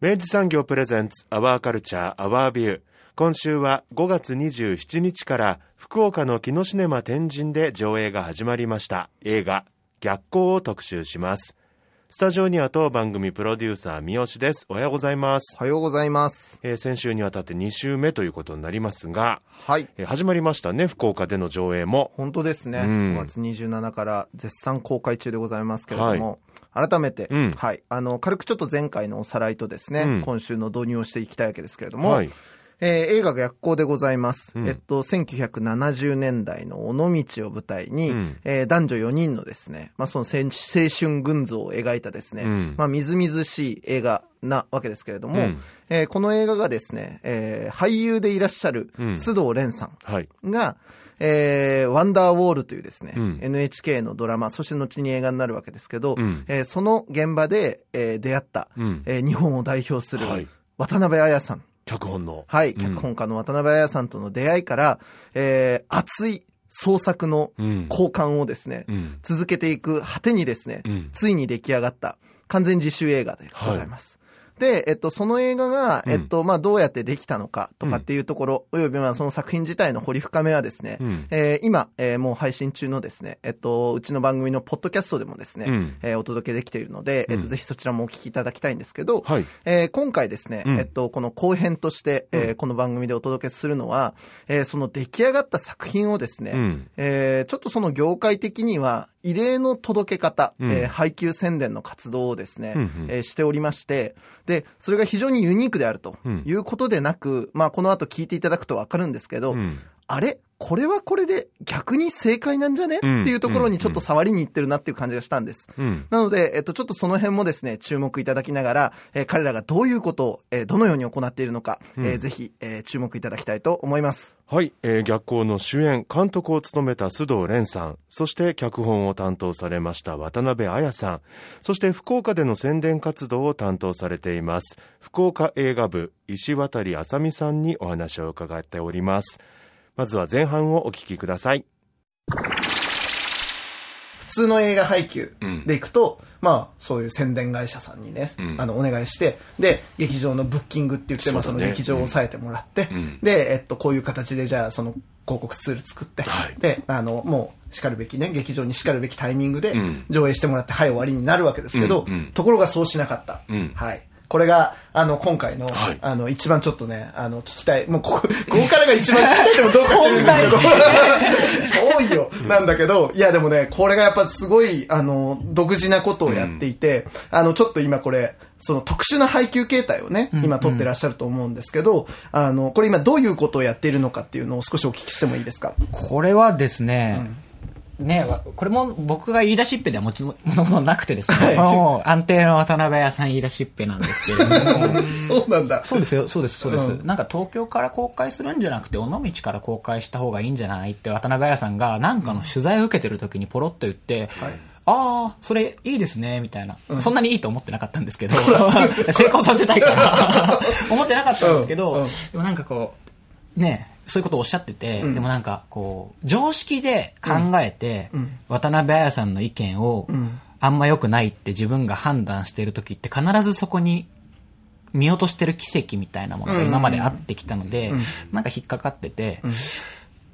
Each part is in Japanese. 明治産業プレゼンツアワーカルチャーアワービュー。今週は5月27日から福岡のキノシネマ天神で上映が始まりました映画逆光を特集します。スタジオには当番組プロデューサー三好です。おはようございます。おはようございます、先週にわたって2週目ということになりますが、はい、始まりましたね。福岡での上映も本当ですね、5月27から絶賛公開中でございますけれども、はい改めて、はい、軽くちょっと前回のおさらいとですね、今週の導入をしていきたいわけですけれども、はい映画が逆光でございます、1970年代の尾道を舞台に、男女4人のですね、その青春群像を描いたですね、みずみずしい映画なわけですけれども、この映画がですね、俳優でいらっしゃる須藤蓮さんが、ワンダーウォールというですね、NHK のドラマ、そして後に映画になるわけですけど、その現場で、出会った、日本を代表する渡辺彩さん、脚本家の渡辺彩さんとの出会いから、熱い創作の交換をですね、続けていく果てにですね、ついに出来上がった完全自主映画でございます。で、その映画が、どうやってできたのかとかっていうところ、および、その作品自体の掘り深めはですね、今、もう配信中のですね、うちの番組のポッドキャストでもですね、お届けできているので、ぜひそちらもお聞きいただきたいんですけど、今回ですね、この後編として、この番組でお届けするのは、その出来上がった作品をですね、ちょっとその業界的には、異例の届け方、配給宣伝の活動をですね、しておりまして、で、それが非常にユニークであるということでなく、この後聞いていただくとわかるんですけど、あれこれはこれで逆に正解なんじゃねっていうところにちょっと触りに行ってるなっていう感じがしたんです。なので、ちょっとその辺もですね、注目いただきながら、彼らがどういうことを、どのように行っているのか、ぜひ、注目いただきたいと思います。はい、逆光の主演、監督を務めた須藤蓮さん、そして脚本を担当されました渡辺彩さん、そして福岡での宣伝活動を担当されています、福岡映画部、石渡麻美さんにお話を伺っております。まずは前半をお聞きください。普通の映画配給でいくと、そういう宣伝会社さんにね、お願いして、で、劇場のブッキングって言って、その劇場を抑えてもらって、で、こういう形で、じゃあ、その広告ツール作って、で、もう、叱るべきね、劇場に叱るべきタイミングで上映してもらって、はい、終わりになるわけですけど、ところがそうしなかった。これが、今回の、一番ちょっとね、聞きたい。もう、ここからが一番聞きたいでもどうかするんですけど。多いよ。なんだけど、いやでもね、これがやっぱすごい、独自なことをやっていて、ちょっと今これ、その特殊な配給形態をね、今取ってらっしゃると思うんですけど、これ今どういうことをやっているのかっていうのを少しお聞きしてもいいですか？これはですね、これも僕が言い出しっぺではもちろんなくてですね、もう安定の渡辺屋さん言い出しっぺなんですけれどもそうなんだ。そうですよ、そうです、そうです、なんか東京から公開するんじゃなくて尾道から公開した方がいいんじゃないって渡辺屋さんがなんかの取材を受けてる時にポロッと言って、ああそれいいですねみたいな、そんなにいいと思ってなかったんですけど成功させたいから思ってなかったんですけど、でもなんかこうねえそういうことをおっしゃってて、でもなんかこう常識で考えて、渡辺彩さんの意見をあんま良くないって自分が判断している時って必ずそこに見落としてる奇跡みたいなものが今まであってきたので、なんか引っかかってて、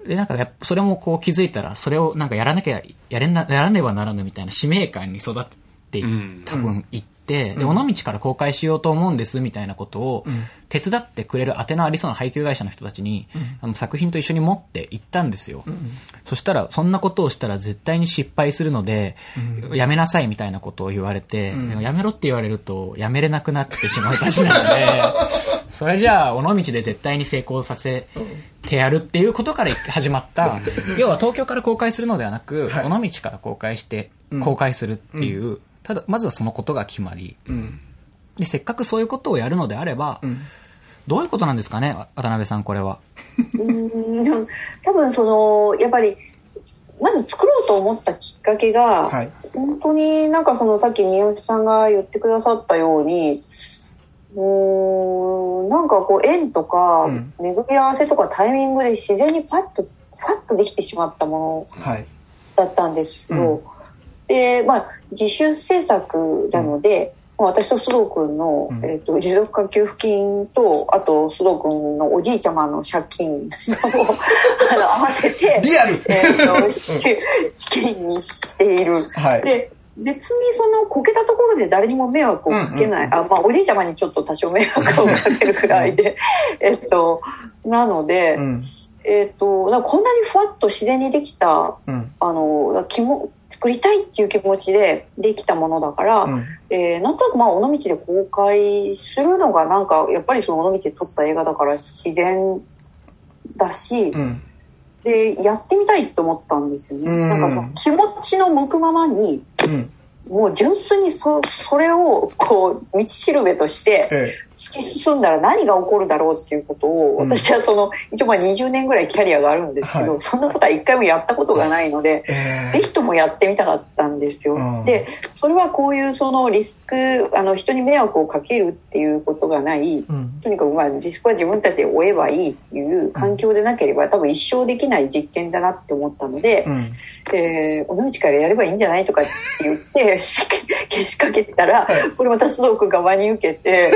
でなんかやっぱそれもこう気づいたらそれをなんかやらなきゃやらねばならぬみたいな使命感に育って、多分行ってて、で尾道から公開しようと思うんですみたいなことを手伝ってくれる宛名ありそうな配給会社の人たちに、作品と一緒に持って行ったんですよ。そしたらそんなことをしたら絶対に失敗するので、やめなさいみたいなことを言われて、やめろって言われるとやめれなくなってしまうたちなのでそれじゃあ尾道で絶対に成功させてやるっていうことから始まった要は東京から公開するのではなく、尾道から公開して公開するっていう、ただまずはそのことが決まり、でせっかくそういうことをやるのであれば、どういうことなんですかね渡辺さん、これは。多分そのやっぱりまず作ろうと思ったきっかけが、はい、本当になんかそのさっき三好さんが言ってくださったように、なんかこう縁とか巡り合わせとかタイミングで自然にパッとできてしまったものだったんですけど、はい、でまあ、自主制作なので、私と須藤君の、持続化給付金とあと須藤君のおじいちゃまの借金を合わせてリアル、資金にしている、はい、で別にそのこけたところで誰にも迷惑をかけない、あ、まあ、おじいちゃまにちょっと多少迷惑をかけるくらいでなので、なんかこんなにふわっと自然にできた、作りたいっていう気持ちでできたものだから、なんとなくまあ尾道で公開するのがなんかやっぱりその尾道で撮った映画だから自然だし、でやってみたいと思ったんですよね。なんかその気持ちの向くままに、もう純粋にそれをこう道しるべとして突き進んだら何が起こるだろうっていうことを、私はその一応まあ20年ぐらいキャリアがあるんですけど、そんなことは一回もやったことがないので、ぜひともやってみたかったんですよ。でそれはこういうそのリスク、人に迷惑をかけるっていうことがない、とにかくまあリスクは自分たちで負えばいいっていう環境でなければ多分一生できない実験だなって思ったので、尾道からやればいいんじゃないとかって言ってけしかけたら、これまた須藤君が真に受けて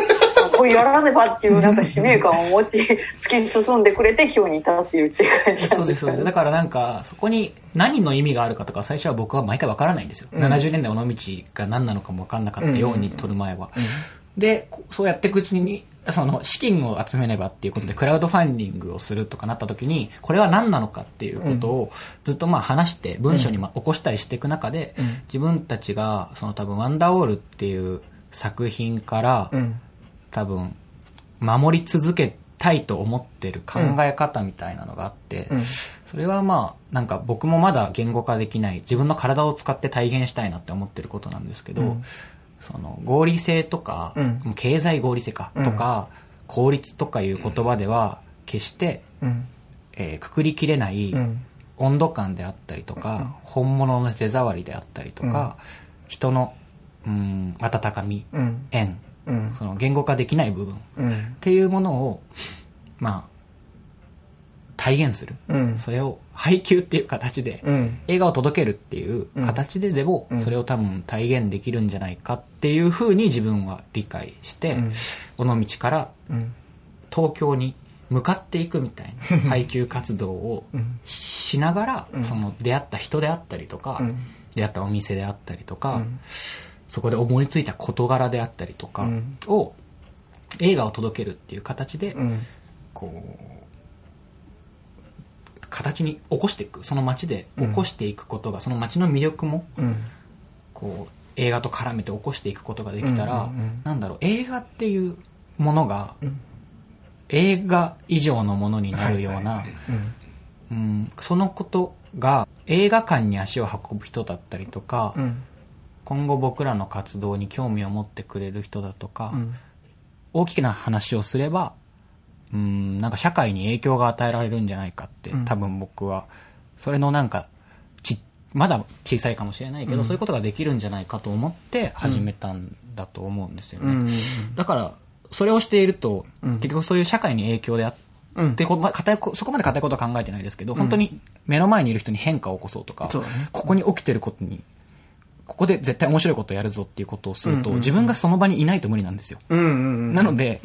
これやらねばっていうなんか使命感を持ち突き進んでくれて今日に至っているっていう感じなんですかね。そうです。だからなんかそこに何の意味があるかとか最初は僕は毎回分からないんですよ、70年代尾道が何なのかも分かんなかったように撮る前は、でそうやっていくうちにその資金を集めねばっていうことでクラウドファンディングをするとかなった時に、これは何なのかっていうことをずっとまあ話して文章に起こしたりしていく中で、自分たちがその多分ワンダーウォールっていう作品から多分守り続けたいと思ってる考え方みたいなのがあって、それはまあなんか僕もまだ言語化できない自分の体を使って体現したいなって思ってることなんですけど、その合理性とか、経済合理性かとか、効率とかいう言葉では決して、くくりきれない温度感であったりとか、本物の手触りであったりとか、人の温かみ、縁、その言語化できない部分、っていうものをまあ体現する、それを配給っていう形で、映画を届けるっていう形ででも、それを多分体現できるんじゃないかっていうふうに自分は理解して、尾道から東京に向かっていくみたいな配給活動をしながら、その出会った人であったりとか、出会ったお店であったりとか、そこで思いついた事柄であったりとかを、映画を届けるっていう形で、こう形に起こしていく、その街で起こしていくことが、その街の魅力も、こう映画と絡めて起こしていくことができたら、なんだろう、映画っていうものが、映画以上のものになるような、そのことが映画館に足を運ぶ人だったりとか、今後僕らの活動に興味を持ってくれる人だとか、大きな話をすればなんか社会に影響が与えられるんじゃないかって、多分僕はそれのなんかまだ小さいかもしれないけど、そういうことができるんじゃないかと思って始めたんだと思うんですよね、だからそれをしていると、結局そういう社会に影響であって、そこまで固いことは考えてないですけど、本当に目の前にいる人に変化を起こそうとか、ここに起きてることにここで絶対面白いことをやるぞっていうことをすると、自分がその場にいないと無理なんですよ、なので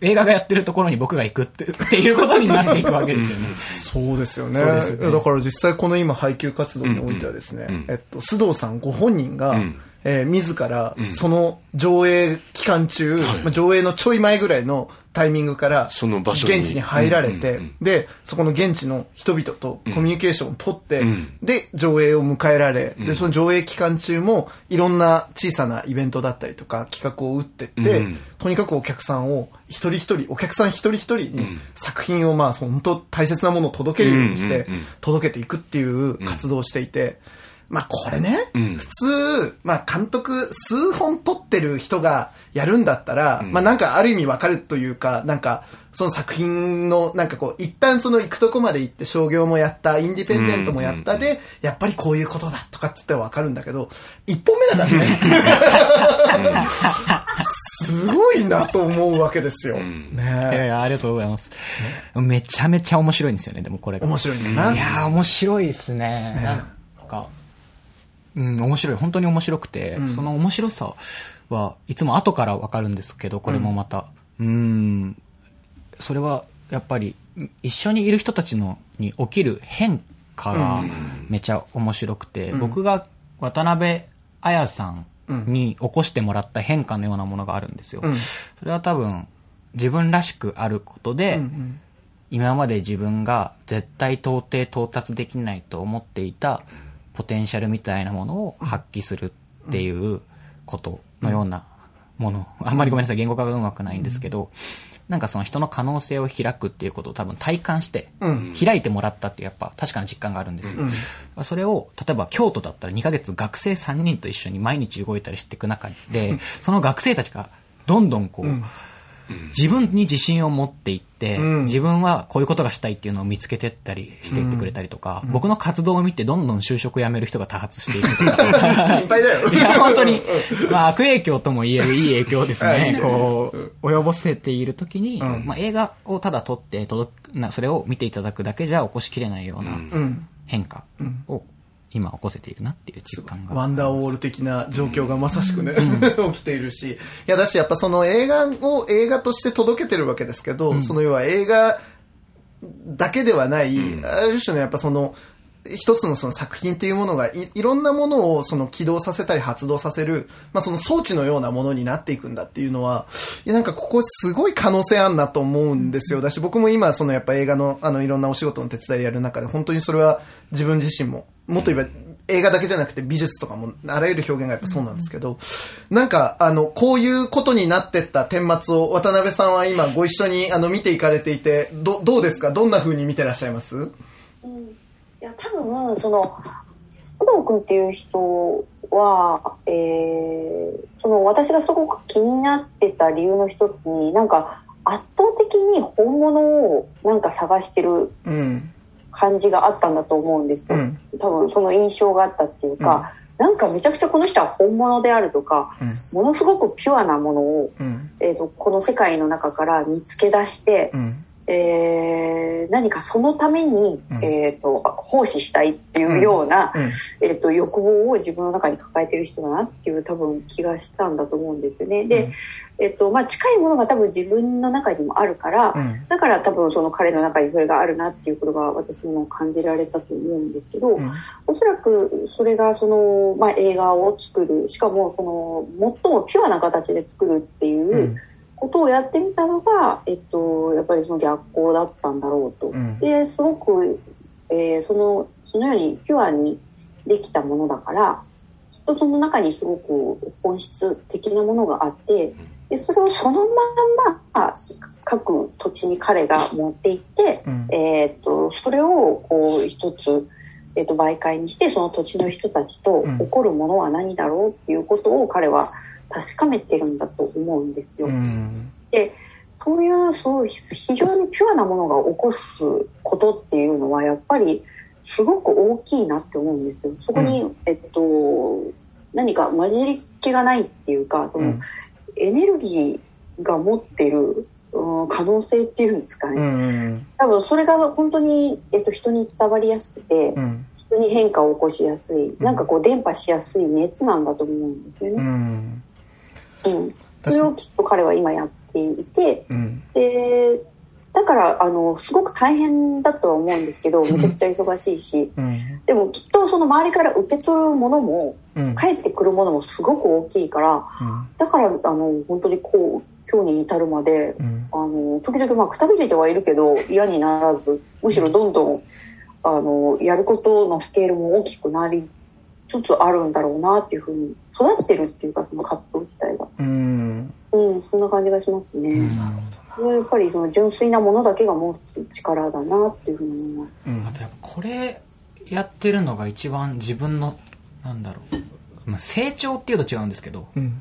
映画がやってるところに僕が行くっていうことになっていくわけですよね。そうですよね。だから実際この今配給活動においてはですね、須藤さんご本人が、自らその上映期間中、はい、上映のちょい前ぐらいのタイミングから現地に入られて、うんうんうん、でそこの現地の人々とコミュニケーションを取って、うん、で上映を迎えられ、うん、でその上映期間中もいろんな小さなイベントだったりとか企画を打ってって、うん、とにかくお客さんを一人一人、お客さん一人一人に作品をまあ本当大切なものを届けるようにして届けていくっていう活動をしていて、まあこれね、うん、普通、まあ監督数本撮ってる人がやるんだったら、うん、まあなんかある意味わかるというか、なんかその作品のなんかこう一旦その行くとこまで行って商業もやった、インディペンデントもやったで、うん、やっぱりこういうことだとかって言ったらわかるんだけど、一本目なんだね。すごいなと思うわけですよ。ねえ。いやいや、ありがとうございます。ね、めちゃめちゃ面白いんですよね、でもこれが。面白いですね。いや、面白いですね。なんか。うん、面白い、本当に面白くて、うん、その面白さはいつも後から分かるんですけど、これもまた、うん、それはやっぱり一緒にいる人たちのに起きる変化がめちゃ面白くて、うん、僕が渡辺彩さんに起こしてもらった変化のようなものがあるんですよ、うん、それは多分自分らしくあることで、うんうん、今まで自分が絶対到底到達できないと思っていたポテンシャルみたいなものを発揮するっていうことのようなもの、あんまりごめんなさい言語化がうまくないんですけど、なんかその人の可能性を開くっていうことを多分体感して開いてもらったっていうやっぱ確かな実感があるんですよ、うん、それを例えば京都だったら2ヶ月学生3人と一緒に毎日動いたりしていく中で、その学生たちがどんどんこう、うん自分に自信を持っていって、うん、自分はこういうことがしたいっていうのを見つけてったりしていってくれたりとか、うん、僕の活動を見てどんどん就職辞める人が多発していくとか心配だよ。いや本当に、まあ、悪影響ともいえるいい影響ですねこう及ぼせている時に、うんまあ、映画をただ撮ってそれを見ていただくだけじゃ起こしきれないような変化を今起こせているなっていう実感が、ワンダーウォール的な状況がまさしくね、うん、起きているし、いやだしやっぱその映画を映画として届けてるわけですけど、うん、その要は映画だけではない、うん、ある種のやっぱその一つのその作品っていうものがいろんなものをその起動させたり発動させる、まあその装置のようなものになっていくんだっていうのは、いやなんかここすごい可能性あんなと思うんですよ。だし僕も今そのやっぱ映画のいろんなお仕事の手伝いやる中で本当にそれは自分自身も、もっと言えば映画だけじゃなくて美術とかもあらゆる表現がやっぱそうなんですけど、なんかこういうことになってった顛末を渡辺さんは今ご一緒に見ていかれていて、どうですか、どんな風に見てらっしゃいます？いや多分その工藤君っていう人は、その私がすごく気になってた理由の一つに、なんか圧倒的に本物をなんか探してる感じがあったんだと思うんですよ、うん、多分その印象があったっていうか、うん、なんかめちゃくちゃこの人は本物であるとか、うん、ものすごくピュアなものを、うんこの世界の中から見つけ出して、うん何かそのために、うん奉仕したいっていうような、うんうん欲望を自分の中に抱えてる人だなっていう多分気がしたんだと思うんですよね。で、うんまあ、近いものが多分自分の中にもあるから、うん、だから多分その彼の中にそれがあるなっていうことが私も感じられたと思うんですけど、うん、おそらくそれがその、まあ、映画を作る、しかもその最もピュアな形で作るっていう、うんことをやってみたのが、やっぱりその逆行だったんだろうと、うん、ですごく、そのようにピュアにできたものだからきっとその中にすごく本質的なものがあって、でそれをそのまんま各土地に彼が持っていって、うんそれをこう一つ、媒介にして、その土地の人たちと起こるものは何だろうっていうことを彼は確かめてるんだと思うんですよ。で、そういう、非常にピュアなものが起こすことっていうのはやっぱりすごく大きいなって思うんですよ。そこに、うん、何か混じり気がないっていうか、その、うん、エネルギーが持ってる、可能性っていうんですかね、うん、多分それが本当に、人に伝わりやすくて、うん、人に変化を起こしやすい、なんかこう伝播しやすい熱なんだと思うんですよね、うんうん、それをきっと彼は今やっていて、うん、でだからすごく大変だとは思うんですけど、めちゃくちゃ忙しいし、うん、でもきっとその周りから受け取るものも、うん、返ってくるものもすごく大きいから、うん、だから本当にこう今日に至るまで、うん、時々まあくたびれてはいるけど嫌にならず、むしろどんどんやることのスケールも大きくなりつつあるんだろうなっていうふうに育ってるっていうか、その葛藤自体が、うん、うん、そんな感じがしますね、うん、なるほど。やっぱりその純粋なものだけが持つ力だなっていうふうに思います、うん、あとやっぱこれやってるのが一番自分のなんだろう、まあ、成長っていうと違うんですけど、うん、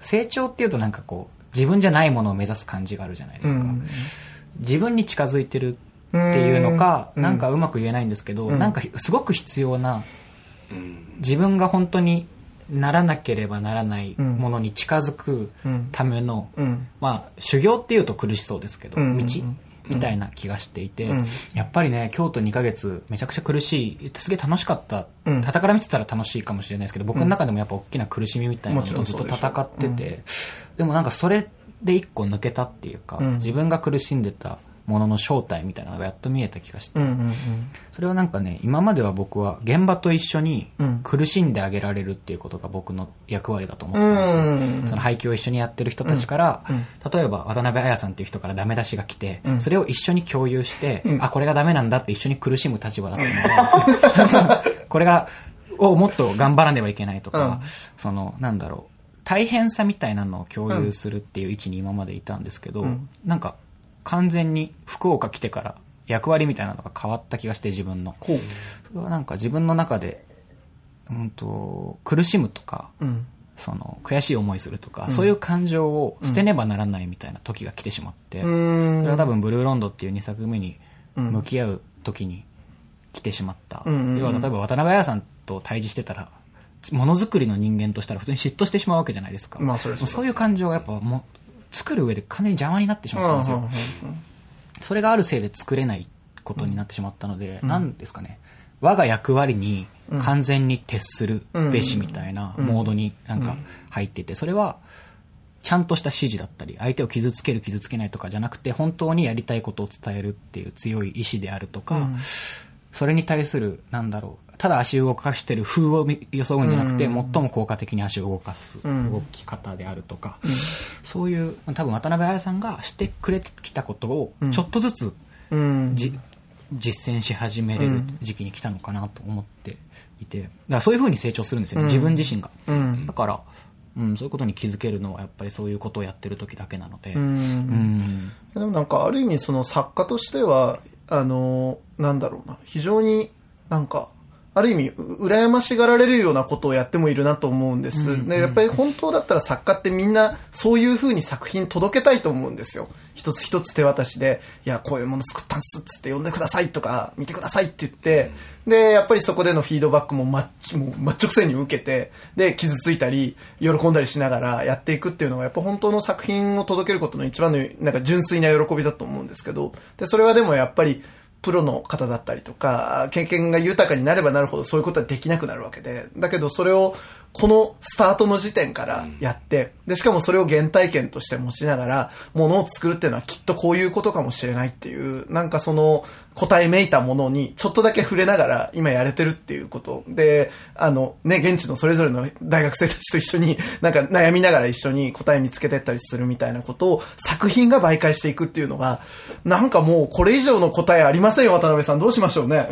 成長っていうとなんかこう自分じゃないものを目指す感じがあるじゃないですか、うん、自分に近づいてるっていうのか、うん、なんかうまく言えないんですけど、うん、なんかすごく必要な、自分が本当にならなければならないものに近づくための、うん、まあ修行っていうと苦しそうですけど、うん、道みたいな気がしていて、うん、やっぱりね、京都2ヶ月めちゃくちゃ苦しい、すげえ楽しかった、うん、傍から見てたら楽しいかもしれないですけど、僕の中でもやっぱ大きな苦しみみたいなのとずっと戦ってて、でもなんかそれで一個抜けたっていうか、うん、自分が苦しんでたものの正体みたいなのがやっと見えた気がして、うんうんうん、それはなんかね、今までは僕は現場と一緒に苦しんであげられるっていうことが僕の役割だと思ってたんですよ、うんうんうん、その配給を一緒にやってる人たちから、うんうん、例えば渡辺彩さんっていう人からダメ出しが来て、うん、それを一緒に共有して、うん、あ、これがダメなんだって一緒に苦しむ立場だったのが、うん、これがをもっと頑張らねばいけないとか、うん、そのなんだろう、大変さみたいなのを共有するっていう位置に今までいたんですけど、うん、なんか完全に福岡来てから役割みたいなのが変わった気がして、自分のそれはなんか自分の中で、苦しむとか、うん、その悔しい思いするとか、うん、そういう感情を捨てねばならないみたいな時が来てしまって、うん、それは多分ブルーロンドっていう2作目に向き合う時に来てしまった、うん、要は例えば渡辺彩さんと対峙してたらものづくりの人間としたら普通に嫉妬してしまうわけじゃないですか、まあ、そういう感情がやっぱも作る上で完全に邪魔になってしまったんですよ、うんうんうん、それがあるせいで作れないことになってしまったので、うん、なんですかね、我が役割に完全に徹するべしみたいなモードになんか入ってて、それはちゃんとした指示だったり相手を傷つける傷つけないとかじゃなくて、本当にやりたいことを伝えるっていう強い意志であるとか、うん、それに対するなんだろう、ただ足を動かしてる風を装うんじゃなくて、最も効果的に足を動かす動き方であるとか、そういう多分渡辺彩さんがしてくれてきたことをちょっとずつ実践し始めれる時期に来たのかなと思っていて、だからそういう風に成長するんですよね、自分自身が。だから、うん、そういうことに気づけるのはやっぱりそういうことをやってる時だけなので、でもなんかある意味その作家としてはなんだろうな、非常になんかある意味羨ましがられるようなことをやってもいるなと思うんです、うんうん、でやっぱり本当だったら作家ってみんなそういう風に作品届けたいと思うんですよ。一つ一つ手渡しで、いやこういうもの作ったんすっつって読んでくださいとか見てくださいって言って、うん、でやっぱりそこでのフィードバックももう真っ直線に受けて、で傷ついたり喜んだりしながらやっていくっていうのがやっぱ本当の作品を届けることの一番のなんか純粋な喜びだと思うんですけど、でそれはでもやっぱりプロの方だったりとか経験が豊かになればなるほどそういうことはできなくなるわけで、だけどそれをこのスタートの時点からやって、でしかもそれを原体験として持ちながらものを作るっていうのはきっとこういうことかもしれないっていう、なんかその答えめいたものにちょっとだけ触れながら今やれてるっていうことで、ね、現地のそれぞれの大学生たちと一緒になんか悩みながら一緒に答え見つけてったりするみたいなことを作品が媒介していくっていうのが、なんかもうこれ以上の答えありませんよ。渡辺さんどうしましょうね。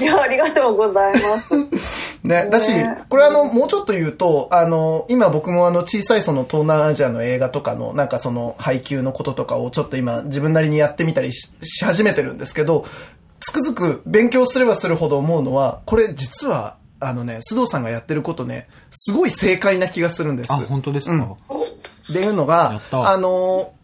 いや、ありがとうございます。ね、だし、これもうちょっと言うと、今僕も小さいその東南アジアの映画とかの、なんかその配給のこととかをちょっと今自分なりにやってみたり し始めてるんですけど、つくづく勉強すればするほど思うのは、これ実は、須藤さんがやってることね、すごい正解な気がするんです。あ、本当ですか。うん、でいうのが、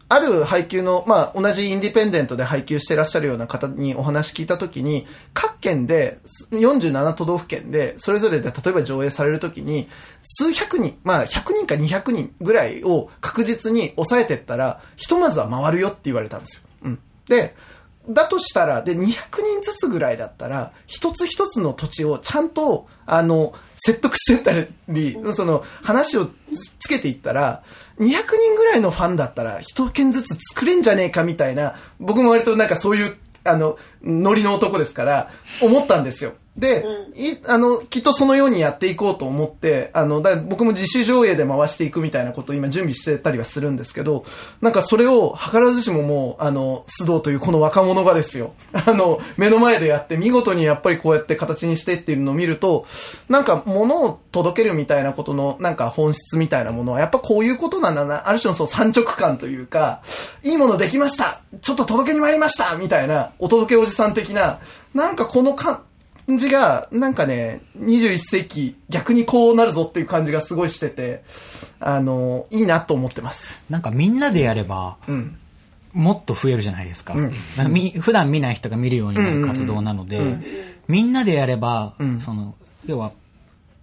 ある配給の、まあ、同じインディペンデントで配給してらっしゃるような方にお話聞いたときに、各県で、47都道府県で、それぞれで例えば上映されるときに、数百人、まあ、100人か200人ぐらいを確実に抑えてったら、ひとまずは回るよって言われたんですよ。うん。で、だとしたら、で、200人ずつぐらいだったら、一つ一つの土地をちゃんと、説得してったり、その、話をつけていったら、200人ぐらいのファンだったら、一軒ずつ作れんじゃねえかみたいな、僕も割となんかそういう、ノリの男ですから、思ったんですよ。で、きっとそのようにやっていこうと思って、僕も自主上映で回していくみたいなことを今準備してたりはするんですけど、なんかそれを図らずしももう、須藤というこの若者がですよ、目の前でやって見事にやっぱりこうやって形にしてっていうのを見ると、なんか物を届けるみたいなことの、なんか本質みたいなものは、やっぱこういうことなんだな、ある種のそう産直感というか、いいものできましたちょっと届けに参りましたみたいな、お届けおじさん的な、なんかこの感じが、なんかね、21世紀逆にこうなるぞっていう感じがすごいしてて、いいなと思ってます。なんかみんなでやれば、うん、もっと増えるじゃないですか。うん、なんか普段見ない人が見るようになる活動なので、うんうんうん、みんなでやれば、うん、その要は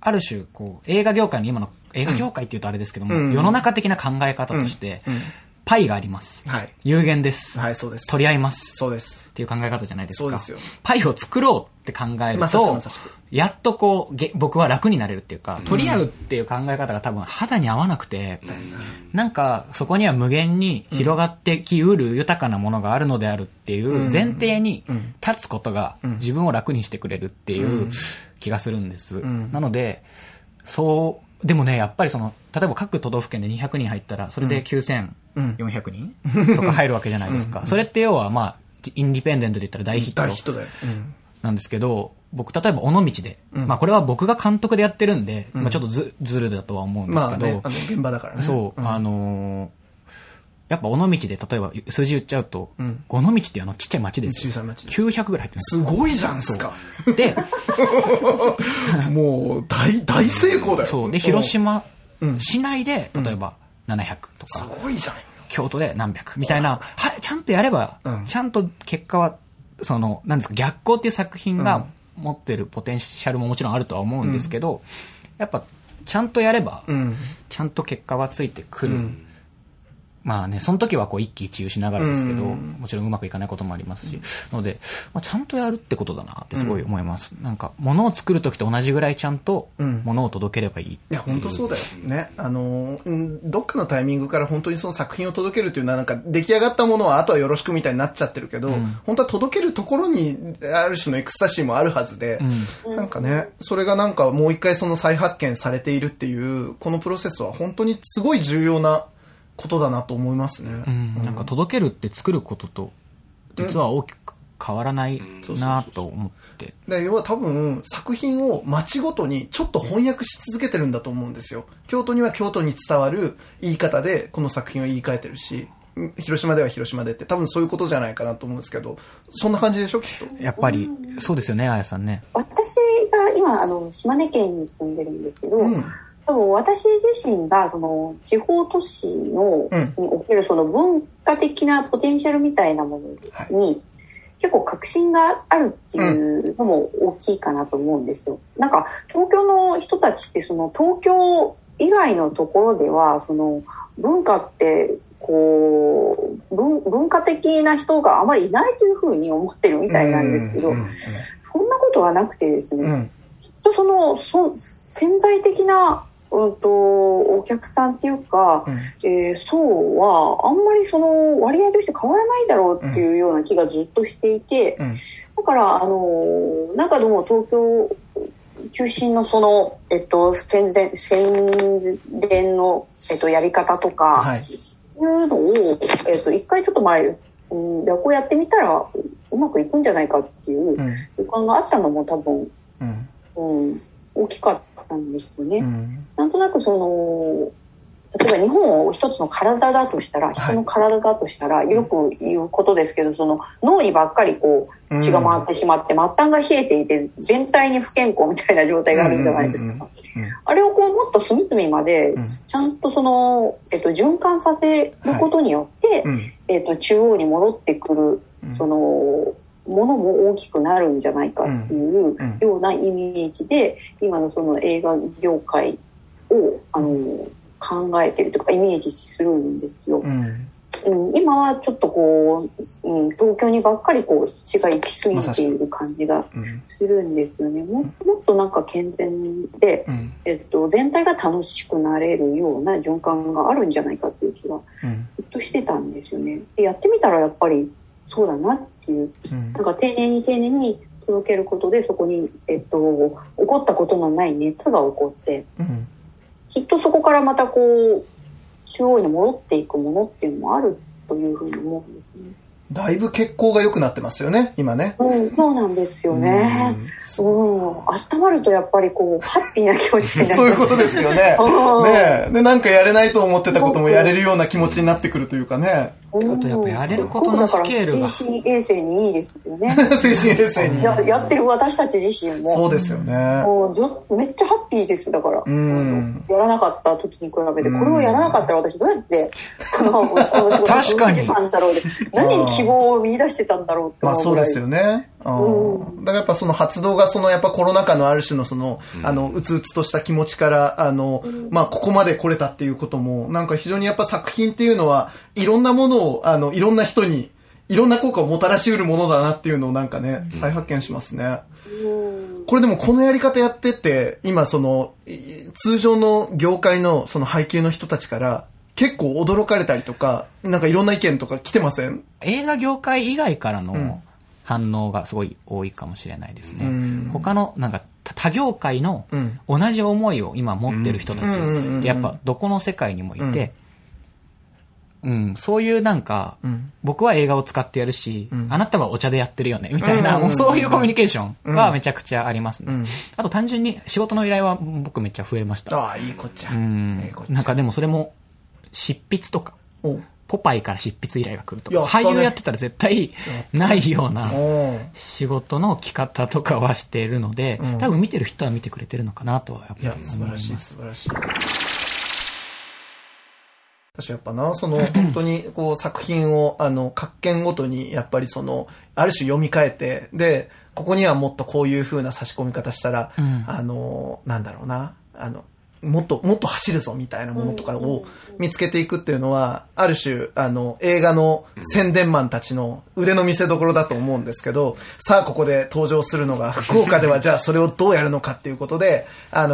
ある種こう映画業界の今の映画業界っていうとあれですけども、うん、世の中的な考え方として、うんうんうん、パイがあります、はい、有限です、はい、そうです、取り合います、そうですっていう考え方じゃないですか。そうですよ。パイを作ろうって考えると、やっとこう僕は楽になれるっていうか、取り合うっていう考え方が多分肌に合わなくて、うん、なんかそこには無限に広がってきうる豊かなものがあるのであるっていう前提に立つことが自分を楽にしてくれるっていう気がするんです、うんうん、なのでそうでもね、やっぱりその例えば各都道府県で200人入ったらそれで9400人とか入るわけじゃないですか、うん、それって要はまあインディペンデントで言ったら大ヒットだよ、うん、なんですけど、僕例えば尾道で、うん、まあこれは僕が監督でやってるんで、うん、まあ、ちょっとずるだとは思うんですけど、まあね、現場だからね、そう、うん、やっぱ尾道で例えば数字言っちゃうと、うん、尾道っていうちっちゃい町ですよ、町です、900ぐらい入ってるんですよ。すごいじゃんすか。でもう 大成功だよ。そうで広島市内で例えば700とか、すごいじゃん、京都で何百みたいな、はい、ちゃんとやれば、うん、ちゃんと結果はそのなんですか、逆光っていう作品が持ってるポテンシャルももちろんあるとは思うんですけど、うん、やっぱちゃんとやれば、うん、ちゃんと結果はついてくる、うん、まあね、その時はこう一喜一憂しながらですけど、うん、もちろんうまくいかないこともありますし、うん、ので、まあ、ちゃんとやるってことだなってすごい思います、うん、なんか物を作る時と同じぐらいちゃんと物を届ければいい、うん、いや本当そうだよね。どっかのタイミングから本当にその作品を届けるというのは、なんか出来上がったものはあとはよろしくみたいになっちゃってるけど、うん、本当は届けるところにある種のエクスタシーもあるはずで、うん、なんかね、それがなんかもう一回その再発見されているっていうこのプロセスは本当にすごい重要なことだなと思いますね、うんうん、なんか届けるって作ることと実は大きく変わらないなと思って、うん、で要は多分作品を町ごとにちょっと翻訳し続けてるんだと思うんですよ。京都には京都に伝わる言い方でこの作品を言い換えてるし、広島では広島でって、多分そういうことじゃないかなと思うんですけど、そんな感じでしょきっと。やっぱりそうですよね、あやさんね。私が今島根県に住んでるんですけど、うん、でも私自身がその地方都市のにおけるその文化的なポテンシャルみたいなものに結構確信があるっていうのも大きいかなと思うんですよ。なんか東京の人たちって、その東京以外のところではその文化ってこう文化的な人があまりいないというふうに思ってるみたいなんですけど、そんなことはなくてですね、きっとその潜在的なお客さんっていうか、うん、層はあんまりその割合として変わらないだろうっていうような気がずっとしていて、うん、だからなんかどうも東京中心のその、宣伝の、やり方とか、はい、いうのを、一回ちょっと前、こうやってみたらうまくいくんじゃないかっていう予感があったのも多分、うんうん、大きかったなんですよね、うん、なんとなくその例えば日本を一つの体だとしたら、人の体だとしたら、はい、よく言うことですけど、その脳にばっかりこう血が回ってしまって、末端が冷えていて全体に不健康みたいな状態があるんじゃないですか、うんうんうんうん、あれをこうもっと隅々までちゃんとその、循環させることによって、はい、中央に戻ってくるそのものも大きくなるんじゃないかっていうようなイメージで、今のその映画業界を考えてるとかイメージするんですよ。今はちょっとこう、東京にばっかりこう血が行き過ぎている感じがするんですよね、もっとなんか健全で、全体が楽しくなれるような循環があるんじゃないかっていう気がずっとしてたんですよね。でやってみたらやっぱりそうだなっていう、なんか丁寧に届けることでそこに、起こったことのない熱が起こって、きっとそこからまたこう中央に戻っていくものっていうのもあるというふうに思うんですね。だいぶ血行が良くなってますよね今ね、そうなんですよね。温まるとやっぱりこうハッピーな気持ちになるそういうことですよ ね, ねでなんかやれないと思ってたこともやれるような気持ちになってくるというかね。あとやっぱやれることのスケールが精神衛生にいいですよね精神衛生に やってる私たち自身もそうですよね。もうめっちゃハッピーです。だから、やらなかった時に比べて、これをやらなかったら私どうやってこの仕事を続けてたんだろうで何に希望を見出してたんだろうって思うぐらい、そうですよね。だからやっぱその発動がそのやっぱコロナ禍のある種のその、うつうつとした気持ちからここまで来れたっていうこともなんか非常にやっぱ作品っていうのはいろんなものをいろんな人にいろんな効果をもたらしうるものだなっていうのをなんかね再発見しますね。これでもこのやり方やってて今その通常の業界のその配給の人たちから結構驚かれたりとかなんかいろんな意見とか来てません？映画業界以外からの、反応がすごい多いかもしれないですね。他のなんか他業界の同じ思いを今持ってる人たちってやっぱどこの世界にもいて、そういうなんか僕は映画を使ってやるし、あなたはお茶でやってるよねみたいな、もうそういうコミュニケーションはめちゃくちゃありますね。あと単純に仕事の依頼は僕めっちゃ増えました。ああいいこっちゃ。なんかでもそれも執筆とか。ポパイから執筆依頼が来るとか、俳優やってたら絶対ないような仕事の着方とかはしているので、多分見てる人は見てくれてるのかなとはやっぱり思います。私やっぱな、その本当にこう作品を各件ごとにやっぱりそのある種読み替えて、でここにはもっとこういう風な差し込み方したら、なんだろうなもっと走るぞみたいなものとかを見つけていくっていうのはある種映画の宣伝マンたちの腕の見せ所だと思うんですけど、さあここで登場するのが福岡ではじゃあそれをどうやるのかっていうことで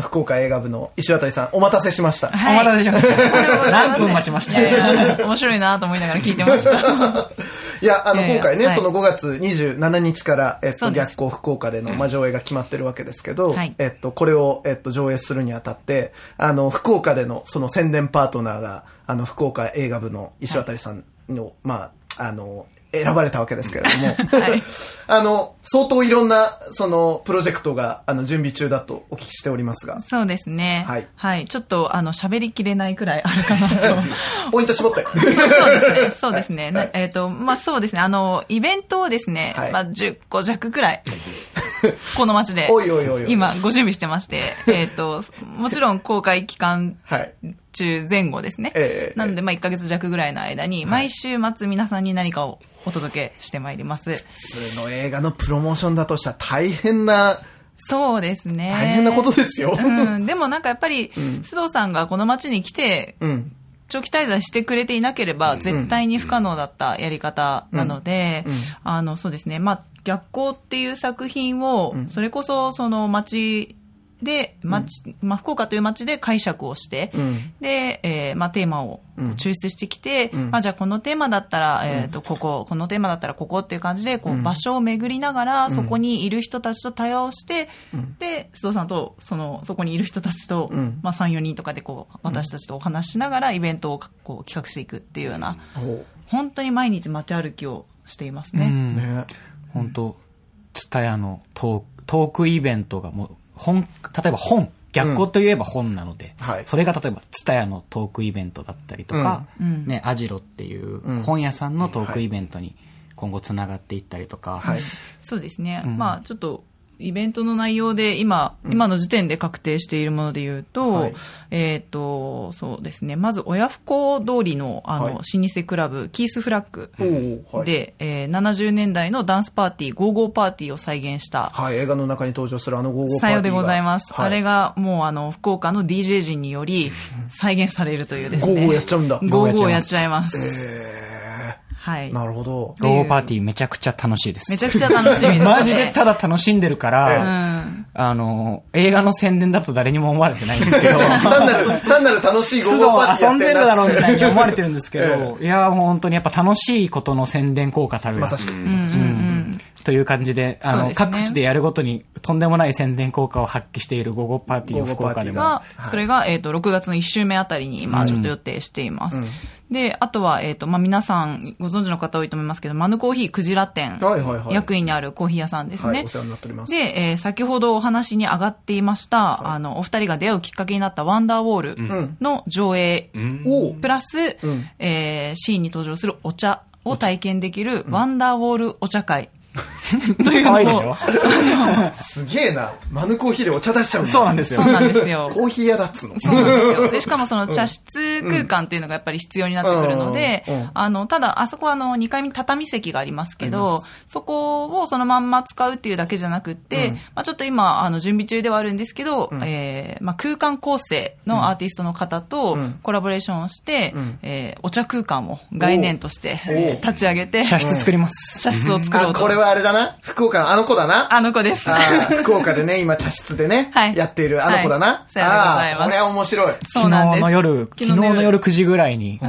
福岡映画部の石渡さんお待たせしました、お待たせしました何分待ちました面白いなと思いながら聞いてましたいや今回ね、その5月27日から、逆行福岡での、上映が決まってるわけですけど、これを、上映するにあたって福岡でのその宣伝パートナーが福岡映画部の石渡さんの、選ばれたわけですけれども、相当いろんなそのプロジェクトが準備中だとお聞きしておりますが。そうですね。ちょっと喋りきれないくらいあるかなと。ポイント絞って。そうですね。そうですね。イベントをですね、10個弱くらい。この街で今ご準備してまして、もちろん公開期間中前後ですね、なので1ヶ月弱ぐらいの間に毎週末皆さんに何かをお届けしてまいります、普通の映画のプロモーションだとしたら大変なそうですね大変なことですよ、でもなんかやっぱり須藤さんがこの街に来て、長期滞在してくれていなければ絶対に不可能だったやり方なので、そうですね、逆行っていう作品をそれこそその街で福岡という街で解釈をして、で、テーマを抽出してきて、じゃあこのテーマだったら、このテーマだったらここっていう感じでこう場所を巡りながら、そこにいる人たちと対話をして、で須藤さんとそこにいる人たちと、3、4人とかでこう私たちとお話しながらイベントをこう企画していくっていうような、本当に毎日街歩きをしていますね。本当TSUTAYAのトークイベントがもう例えば逆行といえば本なので、それが例えばTSUTAYAのトークイベントだったりとか、アジロっていう本屋さんのトークイベントに今後つながっていったりとか、そうですね、ちょっとイベントの内容で今の時点で確定しているもので言うと、そうですね、まず親不孝通りの老舗クラブキースフラッグで、70年代のダンスパーティーゴーゴーパーティーを再現した、映画の中に登場するゴーゴーパーティーがさようでございます、あれがもう福岡の DJ 陣により再現されるというですねゴーゴーやっちゃうんだゴーゴーやっちゃいます、はい。なるほど。ローパーティーめちゃくちゃ楽しいです。めちゃくちゃ楽しみです、ね。マジでただ楽しんでるから、映画の宣伝だと誰にも思われてないんですけど、単なる楽しいゴーゴーパーティーやってるんだ遊んでるだろうみたいに思われてるんですけど、いや本当にやっぱ楽しいことの宣伝効果たるや。まさしく。という感じで、ね、各地でやるごとにとんでもない宣伝効果を発揮しているゴーゴーパーティーを福岡でも、それが、6月の1週目あたりに今ちょっと予定しています。で、あとは、皆さんご存知の方多いと思いますけど、マヌコーヒークジラ店、役員にあるコーヒー屋さんですね。はい、お世話になっております。で、先ほどお話に上がっていました、お二人が出会うきっかけになったワンダーウォールの上映、プラス、シーンに登場するお茶を体験できるワンダーウォールお茶会。可愛いでしょすげえな。マヌコーヒーでお茶出しちゃうんだ。そうなんですよ。コーヒー屋だっつの。そうなんですよ。で、しかもその茶室空間っていうのがやっぱり必要になってくるので、ただ、あそこは2階に畳席がありますけど、そこをそのまんま使うっていうだけじゃなくって、ちょっと今、準備中ではあるんですけど、空間構成のアーティストの方とコラボレーションをして、お茶空間を概念として立ち上げて、茶室作ります。茶室を作ろうと。あれだな、福岡のあの子だな。あの子です。福岡でね、今茶室でね、やっているあの子だな。これ面白い。そうなんです。昨日の夜9時ぐらいに、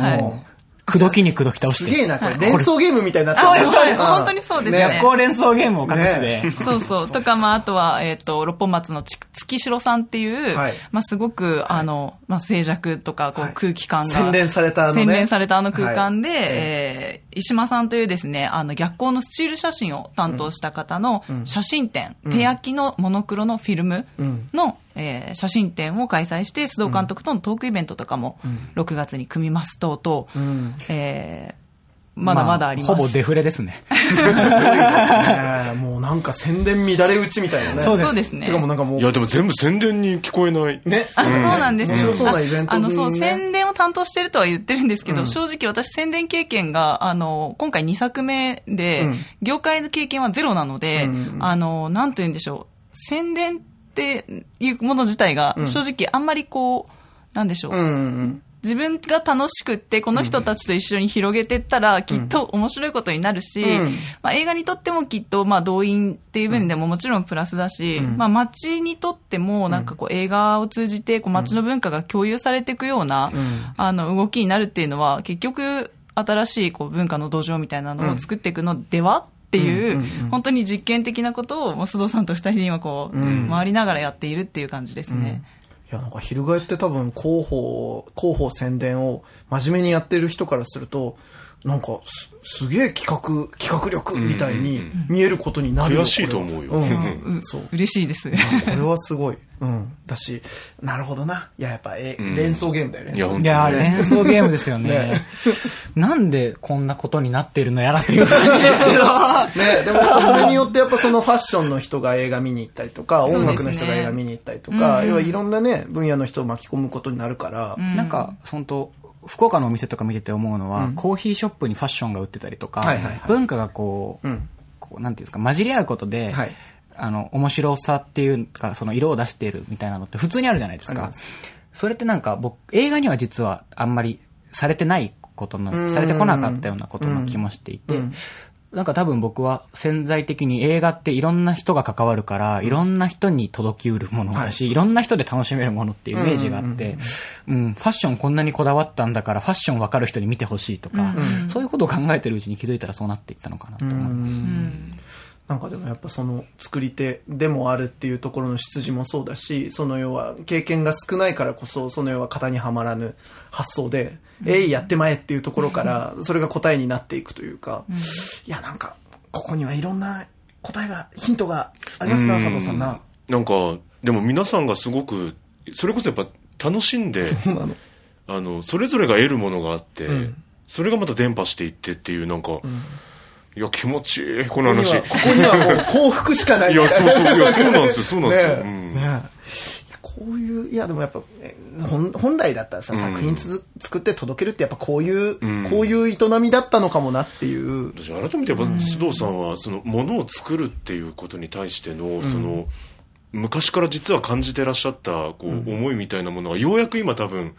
くどきにくどき倒して。すげえな、これ連想ゲームみたいになっちゃう。そうです、本当にそうですね。学校連想ゲームを各地で。そうそう。とか、あとは、六本松の月城さんっていう、すごく、静寂とか、空気感が。洗練されたあの空間で、石間さんというですね、逆光のスチール写真を担当した方の写真展、手焼きのモノクロのフィルムの、写真展を開催して、須藤監督とのトークイベントとかも6月に組みますと、まだまだあります。ほぼデフレですね。もうなんか宣伝乱れ打ちみたいなね。そうですね。てかもうなんかもう。いやでも全部宣伝に聞こえない。ね。そうなんですよ。面白そうなイベントにね。宣伝を担当してるとは言ってるんですけど、正直私宣伝経験が、今回2作目で、業界の経験はゼロなので、なんて言うんでしょう。宣伝っていうもの自体が、正直あんまりなんでしょう。自分が楽しくって、この人たちと一緒に広げてったら、きっと面白いことになるし、映画にとってもきっと、動員っていう面でももちろんプラスだし、街にとっても、なんか映画を通じて、街の文化が共有されていくような、動きになるっていうのは、結局、新しい文化の土壌みたいなのを作っていくのではっていう、本当に実験的なことを、須藤さんと二人で今回りながらやっているっていう感じですね。いやなんか翻って多分広報宣伝を真面目にやってる人からするとなんかすげえ企画力みたいに見えることになるよ。悔しいと思うよ。嬉しいです。これはすごい。だし、なるほどな。いややっぱ連想ゲームだよね。いや連想ゲームですよね。なんでこんなことになってるのやらっていう感じですけど。ねでもそれによってやっぱそのファッションの人が映画見に行ったりとか、音楽の人が映画見に行ったりとか、要はいろんなね分野の人を巻き込むことになるから。なんか本当。福岡のお店とか見てて思うのは、コーヒーショップにファッションが売ってたりとか、文化がなんていうんですか、混じり合うことで、面白さっていうか、その色を出しているみたいなのって普通にあるじゃないですか。それってなんか僕、映画には実はあんまりされてないことの、されてこなかったようなことの気もしていて、なんか多分僕は潜在的に映画っていろんな人が関わるから、いろんな人に届きうるものだし、いろんな人で楽しめるものっていうイメージがあって、ファッションこんなにこだわったんだから、ファッションわかる人に見てほしいとか、そういうことを考えてるうちに気づいたらそうなっていったのかなと思います。なんかでもやっぱその作り手でもあるっていうところの出自もそうだし、その要は経験が少ないからこそ、その要は型にはまらぬ発想で、やってまえっていうところから、それが答えになっていくというか、いやなんか、ここにはいろんなヒントがありますな、佐藤さんな。なんか、でも皆さんがすごく、それこそやっぱ楽しんで、それぞれが得るものがあって、それがまた伝播していってっていう、なんか、いや気持ちいいこの話。ここにはもう幸福しかない。いやそうなんですよこういうでもやっぱ本来だったらさ、作品作って届けるってやっぱこういう営みだったのかもなっていう。私改めてやっぱ須藤さんはそのものを作るっていうことに対してのその昔から実は感じてらっしゃったこう思いみたいなものがようやく今多分。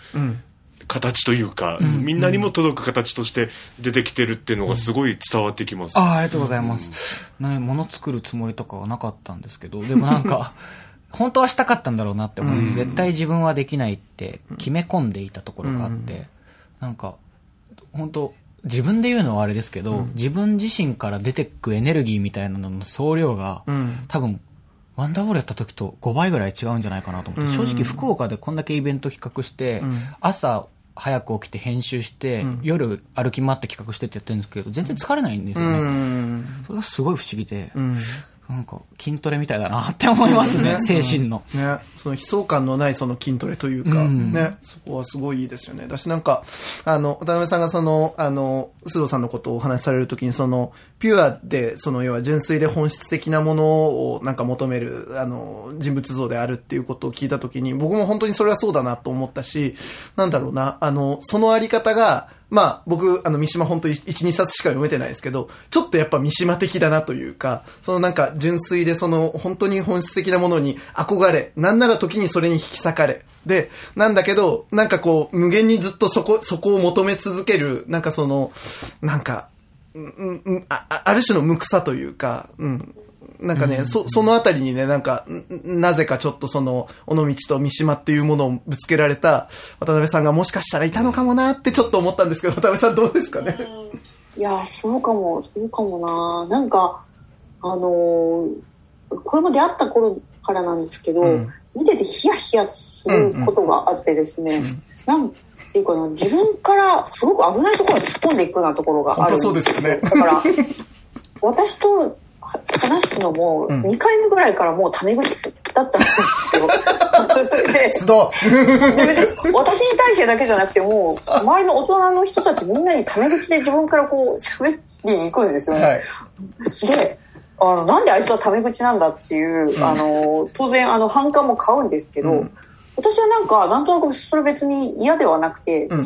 形というか、うん、みんなにも届く形として出てきてるっていうのがすごい伝わってきます、うん、ありがとうございます、うん、ね、物作るつもりとかはなかったんですけど、でもなんか本当はしたかったんだろうなって思うんです、うん、絶対自分はできないって決め込んでいたところがあって、うん、なんか本当自分で言うのはあれですけど、うん、自分自身から出てくエネルギーみたいなのの総量が、うん、多分ワンダーボールやった時と5倍ぐらい違うんじゃないかなと思って、うん、正直福岡でこんだけイベント企画して、うん、朝早く起きて編集して、うん、夜歩き回って企画してってやってるんですけど全然疲れないんですよね、うん、それがすごい不思議で、うん、なんか筋トレみたいだなって思いますね、うん、精神の、うんね、その悲壮感のないその筋トレというか、うんね、そこはすごいいいですよね。だしなんか渡辺さんがその須藤さんのことをお話しされるときにそのピュアでその要は純粋で本質的なものをなんか求める人物像であるっていうことを聞いたときに僕も本当にそれはそうだなと思ったし、なんだろうなそのあり方がまあ僕三島本当に 1,2 冊しか読めてないですけどちょっとやっぱ三島的だなというか、そのなんか純粋でその本当に本質的なものに憧れ、なんなら時にそれに引き裂かれで、なんだけどなんかこう無限にずっとそこを求め続けるなんかそのなんか、うんうん、ある種の無草というか、うんなんかね、うん、そのあたりにね、なんか、なぜかちょっとその、尾道と三島っていうものをぶつけられた渡辺さんがもしかしたらいたのかもなってちょっと思ったんですけど、渡辺さんどうですかね。いや、そうかもな。なんか、これも出会った頃からなんですけど、うん、見ててヒヤヒヤすることがあってですね、うんうん、なんっていうかな、自分からすごく危ないところに突っ込んでいくようなところがあるんですよ。本当そうですよね。だから、私と、話すのも2回目ぐらいからもうタメ口だったんですよ、うん、私に対してだけじゃなくてもう周りの大人の人たちみんなにタメ口で自分からこう喋りに行くんですよね、はい、でなんであいつはタメ口なんだっていう、うん、当然反感も買うんですけど、うん、私はなんかなんとなくそれ別に嫌ではなくて、うん、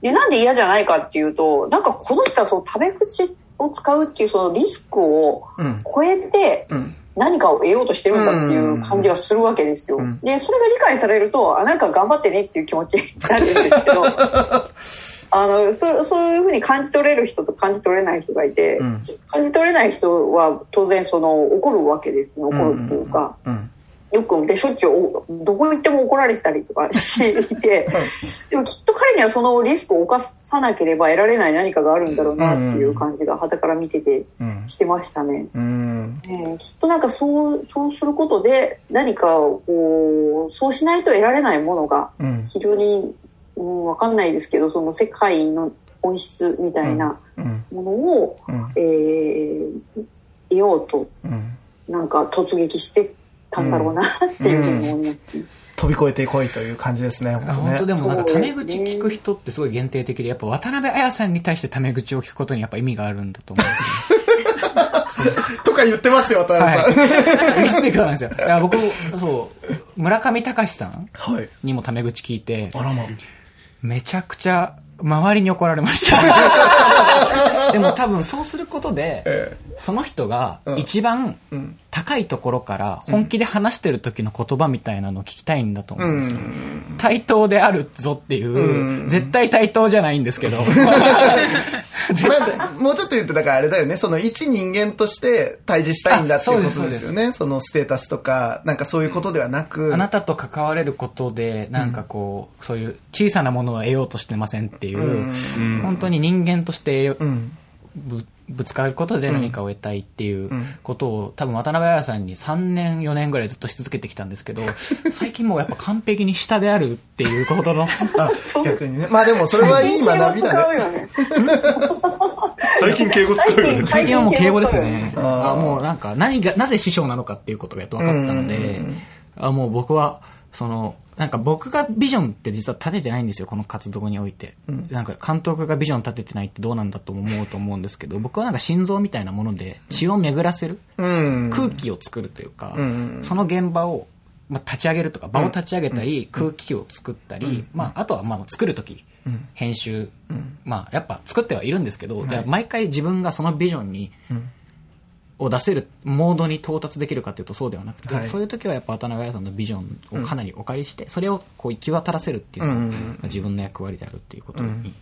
でなんで嫌じゃないかっていうとなんかこの人はタメ口ってを使うっていうそのリスクを超えて何かを得ようとしてるんだっていう感じがするわけですよ。でそれが理解されるとなんか頑張ってねっていう気持ちになるんですけどそういうふうに感じ取れる人と感じ取れない人がいて、うん、感じ取れない人は当然その怒るわけです。怒るっていうか、うんうんうんよくでしょっちゅうどこに行っても怒られたりとかしていて、でもきっと彼にはそのリスクを冒さなければ得られない何かがあるんだろうなっていう感じが傍から見ててしてましたね、うんきっとなんかそうすることで何かこうそうしないと得られないものが非常に、うん、分かんないですけどその世界の本質みたいなものを、うん得ようと、うん、なんか突撃してなんだろうなっていうふうに思います、うん、飛び越えてこいという感じですね。本当でもなんかタメ口聞く人ってすごい限定的でやっぱ渡辺彩さんに対してタメ口を聞くことにやっぱ意味があるんだと思うとか言ってますよ渡辺さん、はい、リスペクトなんですよ。だから僕そう村上隆さんにもタメ口聞いて、はい、あらまめちゃくちゃ周りに怒られましたでも多分そうすることで、その人が一番高いところから本気で話してる時の言葉みたいなのを聞きたいんだと思うんですよ、うん、対等であるぞっていう、うん、絶対対等じゃないんですけどまあ、もうちょっと言うとだからあれだよねその一人間として対峙したいんだっていうことですよね。 そのステータスとかなんかそういうことではなくあなたと関われることでなんかこう、うん、そういう小さなものは得ようとしてませんっていう、うん、本当に人間として、うん、ぶつかることで何かを得たいっていうことを、うん、多分渡辺彩さんに3年4年ぐらいずっとし続けてきたんですけど最近もうやっぱ完璧に下であるっていうことの逆にねまあでもそれはいい学びだね最近敬語使うよね。最近はもう敬語ですよね。あもうなんかなぜ師匠なのかっていうことがやっと分かったので、あもう僕はそのなんか僕がビジョンって実は立ててないんですよこの活動において、うん、なんか監督がビジョン立ててないってどうなんだと思うと思うんですけど僕はなんか心臓みたいなもので血を巡らせる、うん、空気を作るというか、うん、その現場を、まあ、立ち上げるとか場を立ち上げたり、うん、空気を作ったり、うんまあ、あとはまあ作るとき、うん、編集、うんまあ、やっぱ作ってはいるんですけど、はい、毎回自分がそのビジョンに、うんを出せるモードに到達できるかというとそうではなくて、はい、そういう時はやっぱ渡辺さんのビジョンをかなりお借りして、うん、それをこう行き渡らせるっていうのが自分の役割であるっていうことに、うん、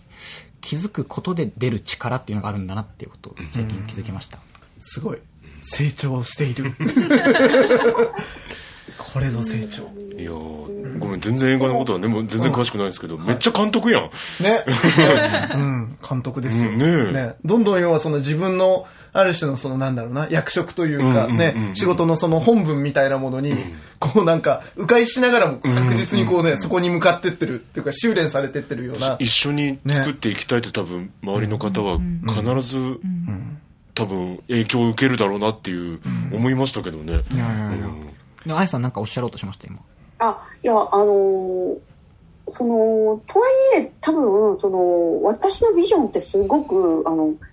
気づくことで出る力っていうのがあるんだなっていうことを最近気づきました、うん、すごい成長しているこれぞ成長。いやごめん全然映画のことはねもう全然詳しくないですけど、うん、めっちゃ監督やん、はい、ね、うん、監督ですよ、うん、ねどんどん要はその自分のある種のそのなんだろうな役職というかね、うんうんうん、仕事のその本分みたいなものに、うん、こうなんか迂回しながらも確実にこうね、うんうんうん、そこに向かってってるっていうか修練されてってるような一緒に作っていきたいって多分周りの方は必ず、うんうんうん、多分影響を受けるだろうなっていう思いましたけどね。いやいやいや、うんであやさんなんかおっしゃろうとしました今。あいやそのとはいえ多分その私のビジョンってすごく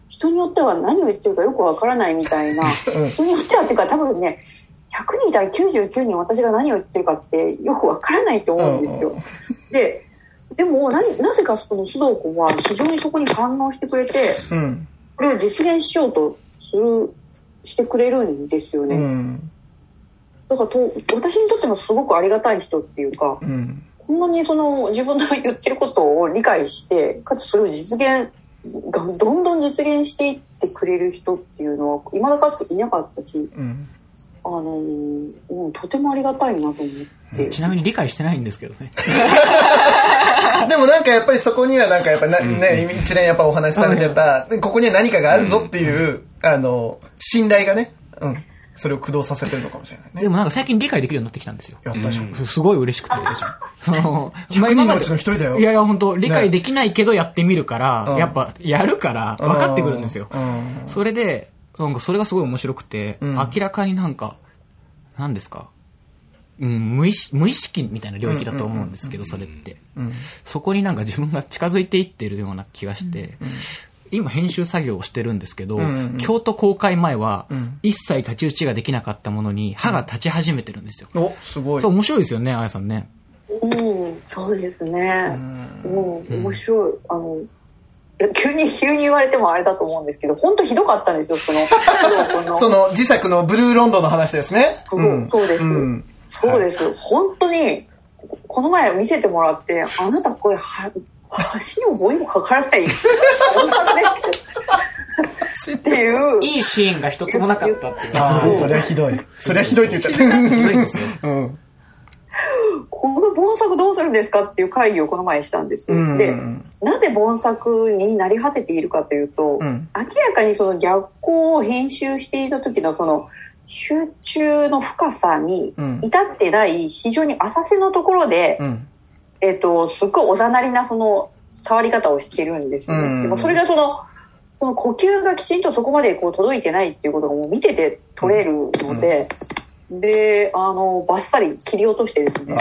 人によっては何を言ってるかよくわからないみたいな人によってはっていうか多分ね100人いたら99人私が何を言ってるかってよくわからないと思うんですよ。でもなぜかその須藤君は非常にそこに反応してくれて、うん、これを実現しようとしてくれるんですよね。うんだから私にとってもすごくありがたい人っていうか、うん、こんなにその自分の言ってることを理解してかつそれを実現がどんどん実現していってくれる人っていうのはいまだかついなかったし、うん、とてもありがたいなと思って、うん、ちなみに理解してないんですけどねでもなんかやっぱりそこにはなんかやっぱな、うん、ね一連やっぱお話しされてた、うん、ここには何かがあるぞっていう、うん、信頼がねうんそれを駆動させてるのかもしれないね。でもなんか最近理解できるようになってきたんですよ。やったでしょ、うん、すごい嬉しくてその100人のうちの一人だよ。いやいや本当理解できないけどやってみるから、ね、やっぱやるから分かってくるんですよ、うん、それでなんかそれがすごい面白くて、うん、明らかになんか何ですか、うん、無意識みたいな領域だと思うんですけど、うんうんうんうん、それって、うん、そこになんか自分が近づいていってるような気がして、うんうん今編集作業をしてるんですけど、うんうん、京都公開前は一切立ち打ちができなかったものに歯が立ち始めてるんですよ、うん、おすごい面白いですよねあやさんね、うん、そうですね、うん、もう面白い、うん、急に言われてもあれだと思うんですけど本当ひどかったんですよその自作のブルーロンドの話ですね、うん、そうです、うん、そうです、はい、本当にこの前見せてもらってあなたこれ足にも棒にもかからないっていういいシーンが一つもなかったっていうあそれはひどいそれはひどいって言っちゃったひどいですよ、うん、この盆作どうするんですかっていう会議をこの前したんですよ、うん、でなぜ盆作になり果てているかというと、うん、明らかにその逆光を編集していた時のその集中の深さに至ってない非常に浅瀬のところで、うんすっごいおざなりなその触り方をしてるんですよ、ね、でもそれがその呼吸がきちんとそこまでこう届いてないっていうことがもう見てて取れるので、うん、でバッサリ切り落としてですね一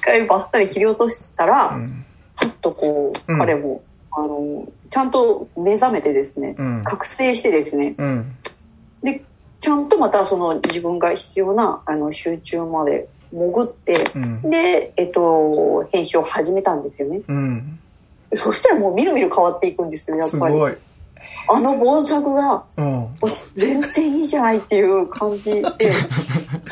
回バッサリ切り落としたら、うん、はっとこう、うん、彼もちゃんと目覚めてですね、うん、覚醒してですね、うん、でちゃんとまたその自分が必要な集中まで潜って、うん、で、編集を始めたんですよね、うん、そしたらもうみるみる変わっていくんですよやっぱりすごいあの盆作が、うん、全然いいじゃないっていう感じで来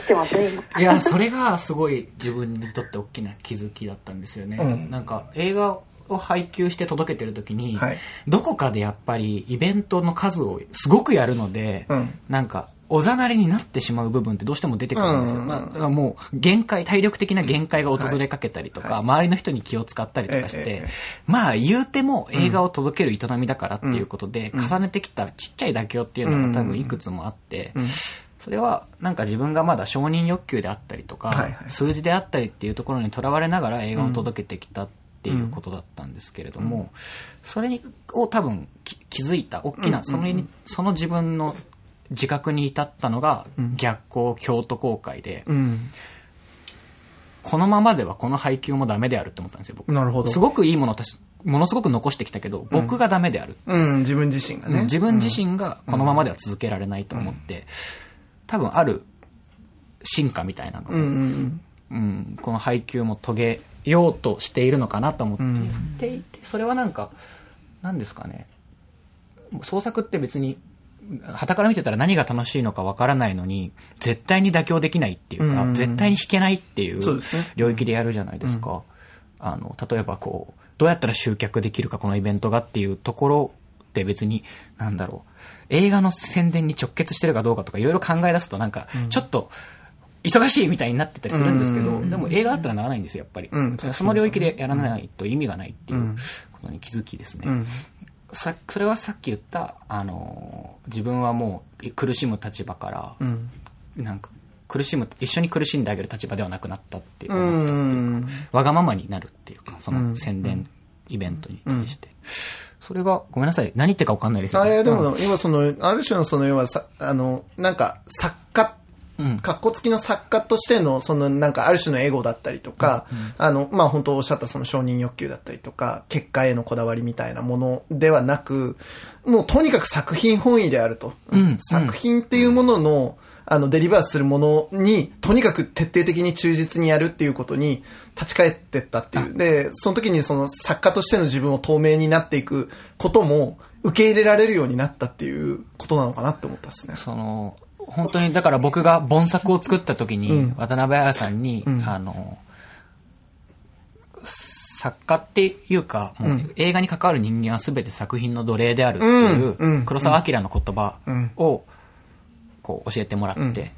てますねいやそれがすごい自分にとって大きな気づきだったんですよね、うん、なんか映画を配給して届けてる時に、はい、どこかでやっぱりイベントの数をすごくやるので、うん、なんかおざなりになってしまう部分ってどうしても出てくるんですよ、うんうんうん、もう限界体力的な限界が訪れかけたりとか、はい、周りの人に気を使ったりとかして、まあ言うても映画を届ける営みだからっていうことで、うん、重ねてきたちっちゃい妥協っていうのが多分いくつもあって、うんうんうん、それはなんか自分がまだ承認欲求であったりとか、はいはい、数字であったりっていうところにとらわれながら映画を届けてきたっていうことだったんですけれども、うんうん、それを多分気づいた大きな、うんうんうん、その自分の自覚に至ったのが逆光京都公開で、うん、このままではこの配給もダメであるって思ったんですよ僕。なるほど。すごくいいものをものすごく残してきたけど僕がダメである、うんうん、自分自身がね、うん、自分自身がこのままでは続けられないと思って、うん、多分ある進化みたいなのを、うんうんうん、この配給も遂げようとしているのかなと思っていて、うん、それはなんか何ですかね創作って別に傍から見てたら何が楽しいのかわからないのに絶対に妥協できないっていうか、うんうん、絶対に引けないっていう領域でやるじゃないですか、うんうん、例えばこうどうやったら集客できるかこのイベントがっていうところって別になんだろう映画の宣伝に直結してるかどうかとかいろいろ考え出すとなんかちょっと忙しいみたいになってたりするんですけど、うんうん、でも映画だったらならないんですよやっぱり、うん、その領域でやらないと意味がないっていうことに気づきですね、うんうん、それはさっき言った自分はもう苦しむ立場から、うん、なんか一緒に苦しんであげる立場ではなくなったって思ったっていうか、わがままになるっていうかその宣伝イベントに対して、うんうん、それがごめんなさい何言ってか分かんないですよね。でも今そのある種のその要はなんか作家カッコつきの作家としてのそのなんかある種のエゴだったりとか、うんうん、まあ本当おっしゃったその承認欲求だったりとか結果へのこだわりみたいなものではなく、もうとにかく作品本位であると、うん、作品っていうものの、うんデリバーするものに、とにかく徹底的に忠実にやるっていうことに立ち返ってったっていう。で、その時にその作家としての自分を透明になっていくことも受け入れられるようになったっていうことなのかなって思ったですね。本当にだから僕が盆作を作った時に、渡辺彩さんに、うん、作家っていうか、もう映画に関わる人間は全て作品の奴隷であるっていう、黒澤明の言葉を、こう教えてもらって、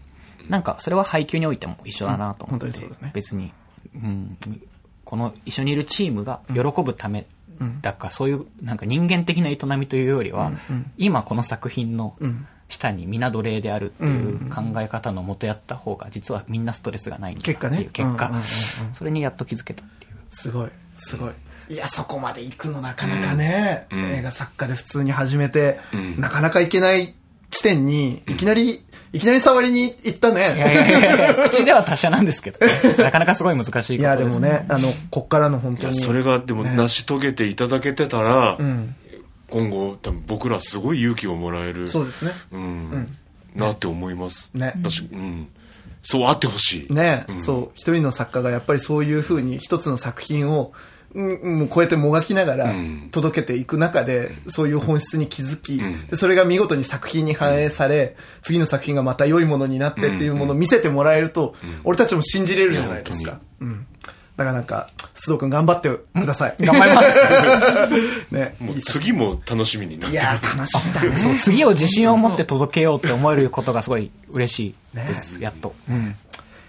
うん、なんかそれは配給においても一緒だなと思って、うん本当にそうですね、別に、うん、この一緒にいるチームが喜ぶためだか、うん、そういうなんか人間的な営みというよりは、うんうん、今この作品の下に皆奴隷であるっていう考え方のもとやった方が実はみんなストレスがないんだっていう結果、うんうんうんうん、それにやっと気づけたっていう。すごいいやそこまで行くのなかなかね、うん、映画作家で普通に始めて、うん、なかなか行けない地点にいきなり触りに行ったね。いや口では達者なんですけど、ね、なかなかすごい難しいことです、ね。いやでもねこっからの本当にそれがでも成し遂げていただけてたら、ね、今後多分僕らすごい勇気をもらえる。そうですね。うんうん、なって思います。ね。私うん。そうあってほしい。ね、うん、そう一人の作家がやっぱりそういう風に一つの作品をもうこうやってもがきながら届けていく中で、そういう本質に気づき、でそれが見事に作品に反映され、次の作品がまた良いものになってっていうものを見せてもらえると、俺たちも信じれるじゃないですか。うん、だからなんか須藤くん頑張ってください。頑張ります。ね、もう次も楽しみになってる。いや楽しみだね。そう次を自信を持って届けようって思えることがすごい嬉しいです。ね、やっと。うん、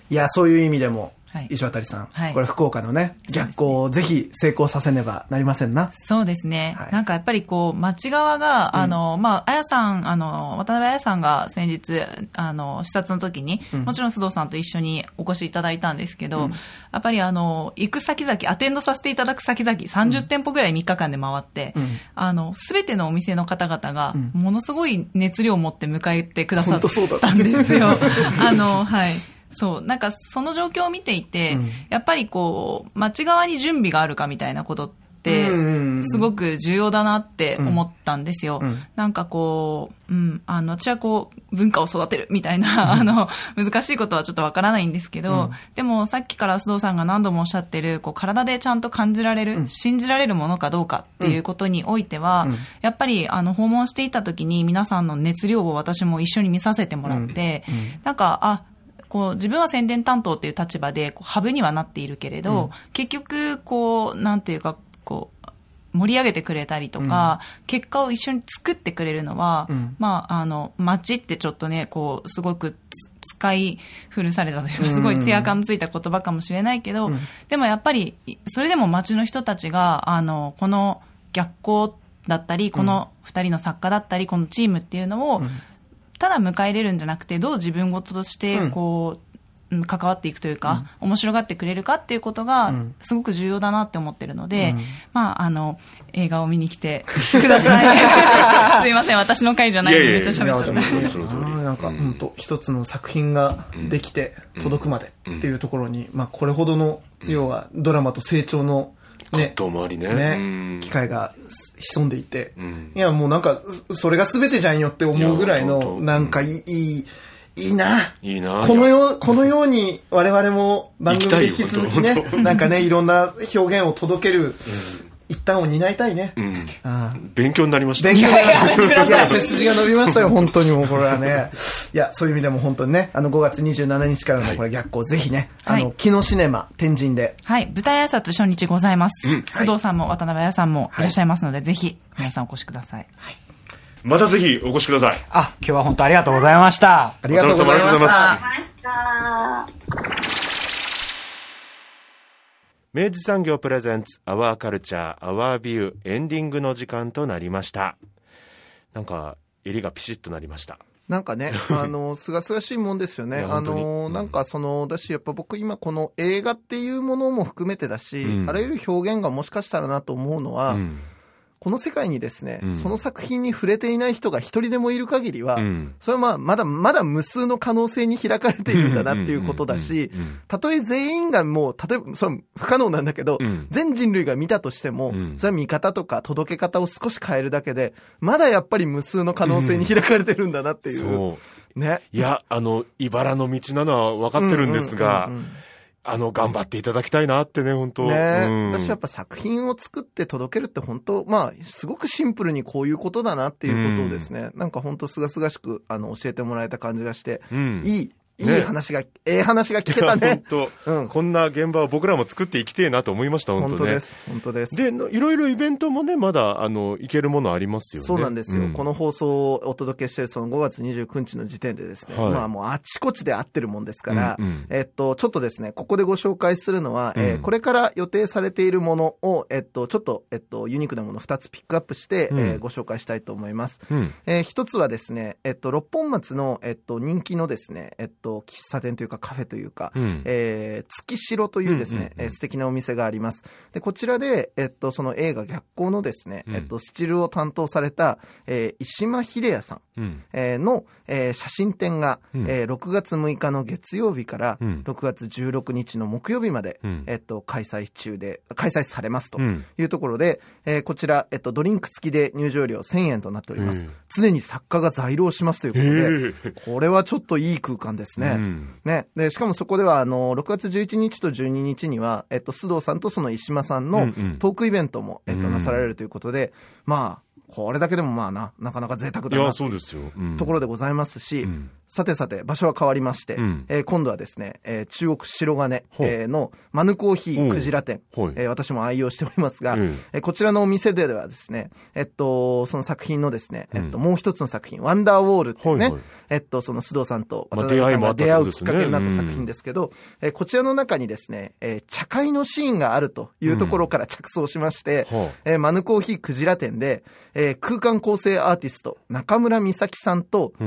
いやそういう意味でも。はい、石渡さん、はい、これ福岡のね逆光をぜひ成功させねばなりませんな。そうですね、はい、なんかやっぱりこう町側がまあ、渡辺彩さんが先日視察の時に、うん、もちろん須藤さんと一緒にお越しいただいたんですけど、うん、やっぱり行く先々アテンドさせていただく先々30店舗ぐらい3日間で回って、うん、全てのお店の方々がものすごい熱量を持って迎えてくださったんですよ。はいそうなんかその状況を見ていて、うん、やっぱりこう町側に準備があるかみたいなことってすごく重要だなって思ったんですよ、うんうん、なんかこう、うん、私はこう文化を育てるみたいな、うん、難しいことはちょっとわからないんですけど、うん、でもさっきから須藤さんが何度もおっしゃってるこう体でちゃんと感じられる、うん、信じられるものかどうかっていうことにおいては、うん、やっぱり訪問していた時に皆さんの熱量を私も一緒に見させてもらって、うんうん、なんかこう自分は宣伝担当っていう立場でこうハブにはなっているけれど、うん、結局こうなんていうかこう盛り上げてくれたりとか、うん、結果を一緒に作ってくれるのは、うん、まあ街ってちょっとねこうすごく使い古されたというかすごい艶感のついた言葉かもしれないけど、うん、でもやっぱりそれでも街の人たちがこの逆光だったりこの2人の作家だったりこのチームっていうのを、うんただ迎え入れるんじゃなくてどう自分事としてこう、うん、関わっていくというか、うん、面白がってくれるかっていうことがすごく重要だなって思ってるので、うん、まあ映画を見に来てください。すいません私の回じゃないのでめっちゃ喋ってます。なんか本当一つの作品ができて届くまでっていうところに、まあ、これほどの要はドラマと成長のね、機会が潜んでいて、うん、いやもうなんかそれが全てじゃんよって思うぐらいのなんかいいなこのように我々も番組で引き続きねなんかねいろんな表現を届ける一旦を担いたいね、うん、ああ勉強になりました。勉強になりました。背筋が伸びましたよ本当にもうこれはねいやそういう意味でも本当にね、あの5月27日からのこれ逆行、はい、ぜひね、あの木のシネマ天神で、はい、舞台挨拶初日ございます、うん、須藤さんも渡辺彩さんもいらっしゃいますので、はい、ぜひ皆さんお越しください、はい、またぜひお越しください。あ、今日は本当ありがとうございました。ありがとうございました。明治産業プレゼンツアワーカルチャーアワービューエンディングの時間となりました。なんか襟がピシッとなりました。なんかね、すがすがしいもんですよね。なんかその、だし、やっぱ僕今この映画っていうものも含めてだし、うん、あらゆる表現がもしかしたらなと思うのは、うん、この世界にですね、うん、その作品に触れていない人が一人でもいる限りは、うん、それはまあまだ無数の可能性に開かれているんだなっていうことだし、たとえ全員がもう、例えばそれ不可能なんだけど、うん、全人類が見たとしても、うん、それは見方とか届け方を少し変えるだけで、まだやっぱり無数の可能性に開かれてるんだなっていう、そうね。いや、茨の道なのは分かってるんですが、頑張っていただきたいなってね、本当ね、うん、私やっぱ作品を作って届けるって本当、まあ、すごくシンプルにこういうことだなっていうことをですね、うん、なんか本当すがすがしく教えてもらえた感じがして、うん、いい話が、ね、話が聞けたね。本当、うん、こんな現場を僕らも作っていきてえなと思いました。本当ね。本当です。で、いろいろイベントもね、まだ行けるものありますよね。そうなんですよ。うん、この放送をお届けしているその5月29日の時点でですね、はい、まあもうあちこちで会ってるもんですから、うんうん、ちょっとですね、ここでご紹介するのは、うん、これから予定されているものをちょっとユニークなものを2つピックアップして、うん、ご紹介したいと思います。うん、一つはですね、六本松の人気のですね、喫茶店というかカフェというか、うん月城というですね、素敵なお店があります。でこちらで、その映画逆行のですね、うんスチルを担当された、石間秀也さんの、写真展が、うん6月6日の月曜日から6月16日の木曜日まで、うん開催されますというところで、こちら、ドリンク付きで入場料1000円となっております。常に作家が在廊しますということで、これはちょっといい空間ですね。うん、ね。で、しかもそこでは、6月11日と12日には、須藤さんとその石間さんのトークイベントも、なさられるということで、まあ、これだけでもまあなかなか贅沢だなというところでございますし、うん、さて場所は変わりまして、うん今度はですね、中国白金、のマヌコーヒークジラ店、私も愛用しておりますが、こちらのお店ではですね、その作品のですね、もう一つの作品、ワンダーウォールっていうね、その須藤さんと渡辺さんが出会うきっかけになった作品ですけど、こちらの中にですね、茶会のシーンがあるというところから着想しまして、マヌコーヒークジラ店で空間構成アーティスト中村美咲さんと、茶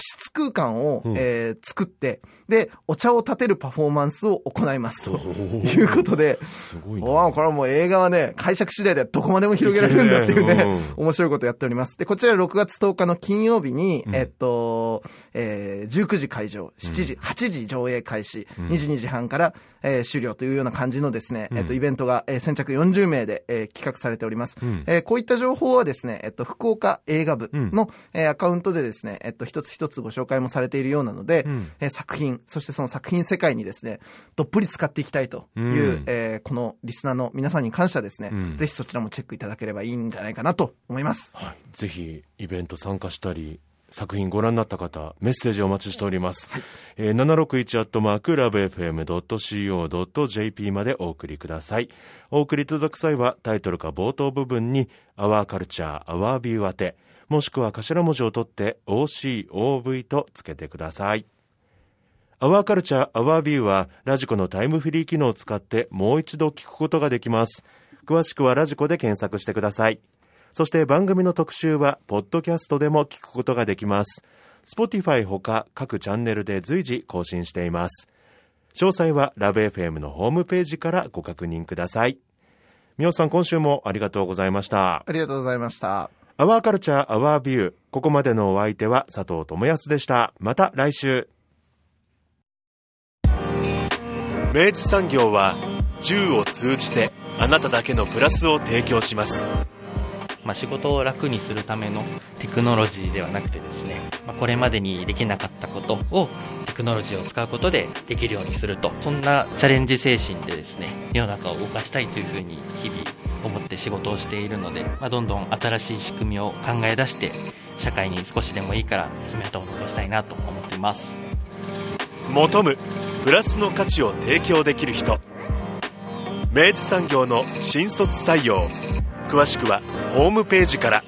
室空間を、作ってでお茶を立てるパフォーマンスを行いますということで、これはもう映画はね解釈次第ではどこまでも広げられるんだっていうね面白いことやっております。でこちら6月10日の金曜日に、19時開場7時、8時上映開始22時半から、終了というような感じのですね、イベントが、先着40名で、企画されております。こういった情報はですね福岡映画部の、アカウントでですね、一つ一つご紹介もされているようなので、作品そしてその作品世界にですねどっぷり使っていきたいという、このリスナーの皆さんに感謝ですね、ぜひそちらもチェックいただければいいんじゃないかなと思います、はい、ぜひイベント参加したり作品ご覧になった方メッセージをお待ちしております、はい761@lovefm.co.jp までお送りください。お送りいただく際はタイトルか冒頭部分にアワーカルチャーアワービュー宛てもしくは頭文字を取って OCOV とつけてください。アワーカルチャーアワービューはラジコのタイムフリー機能を使ってもう一度聞くことができます。詳しくはラジコで検索してください。そして番組の特集はポッドキャストでも聞くことができます。 Spotify ほか各チャンネルで随時更新しています。詳細はラブ FM のホームページからご確認ください。みおさん今週もありがとうございました。ありがとうございました。アワーカルチャーアワービュー、ここまでのお相手は佐藤智康でした。また来週。明治産業は10を通じてあなただけのプラスを提供します。仕事を楽にするためのテクノロジーではなくてですね、これまでにできなかったことをテクノロジーを使うことでできるようにすると、そんなチャレンジ精神でですね世の中を動かしたいというふうに日々思って仕事をしているので、どんどん新しい仕組みを考え出して社会に少しでもいいから爪痕を残したいなと思っています。求むプラスの価値を提供できる人、明治産業の新卒採用、詳しくはホームページから。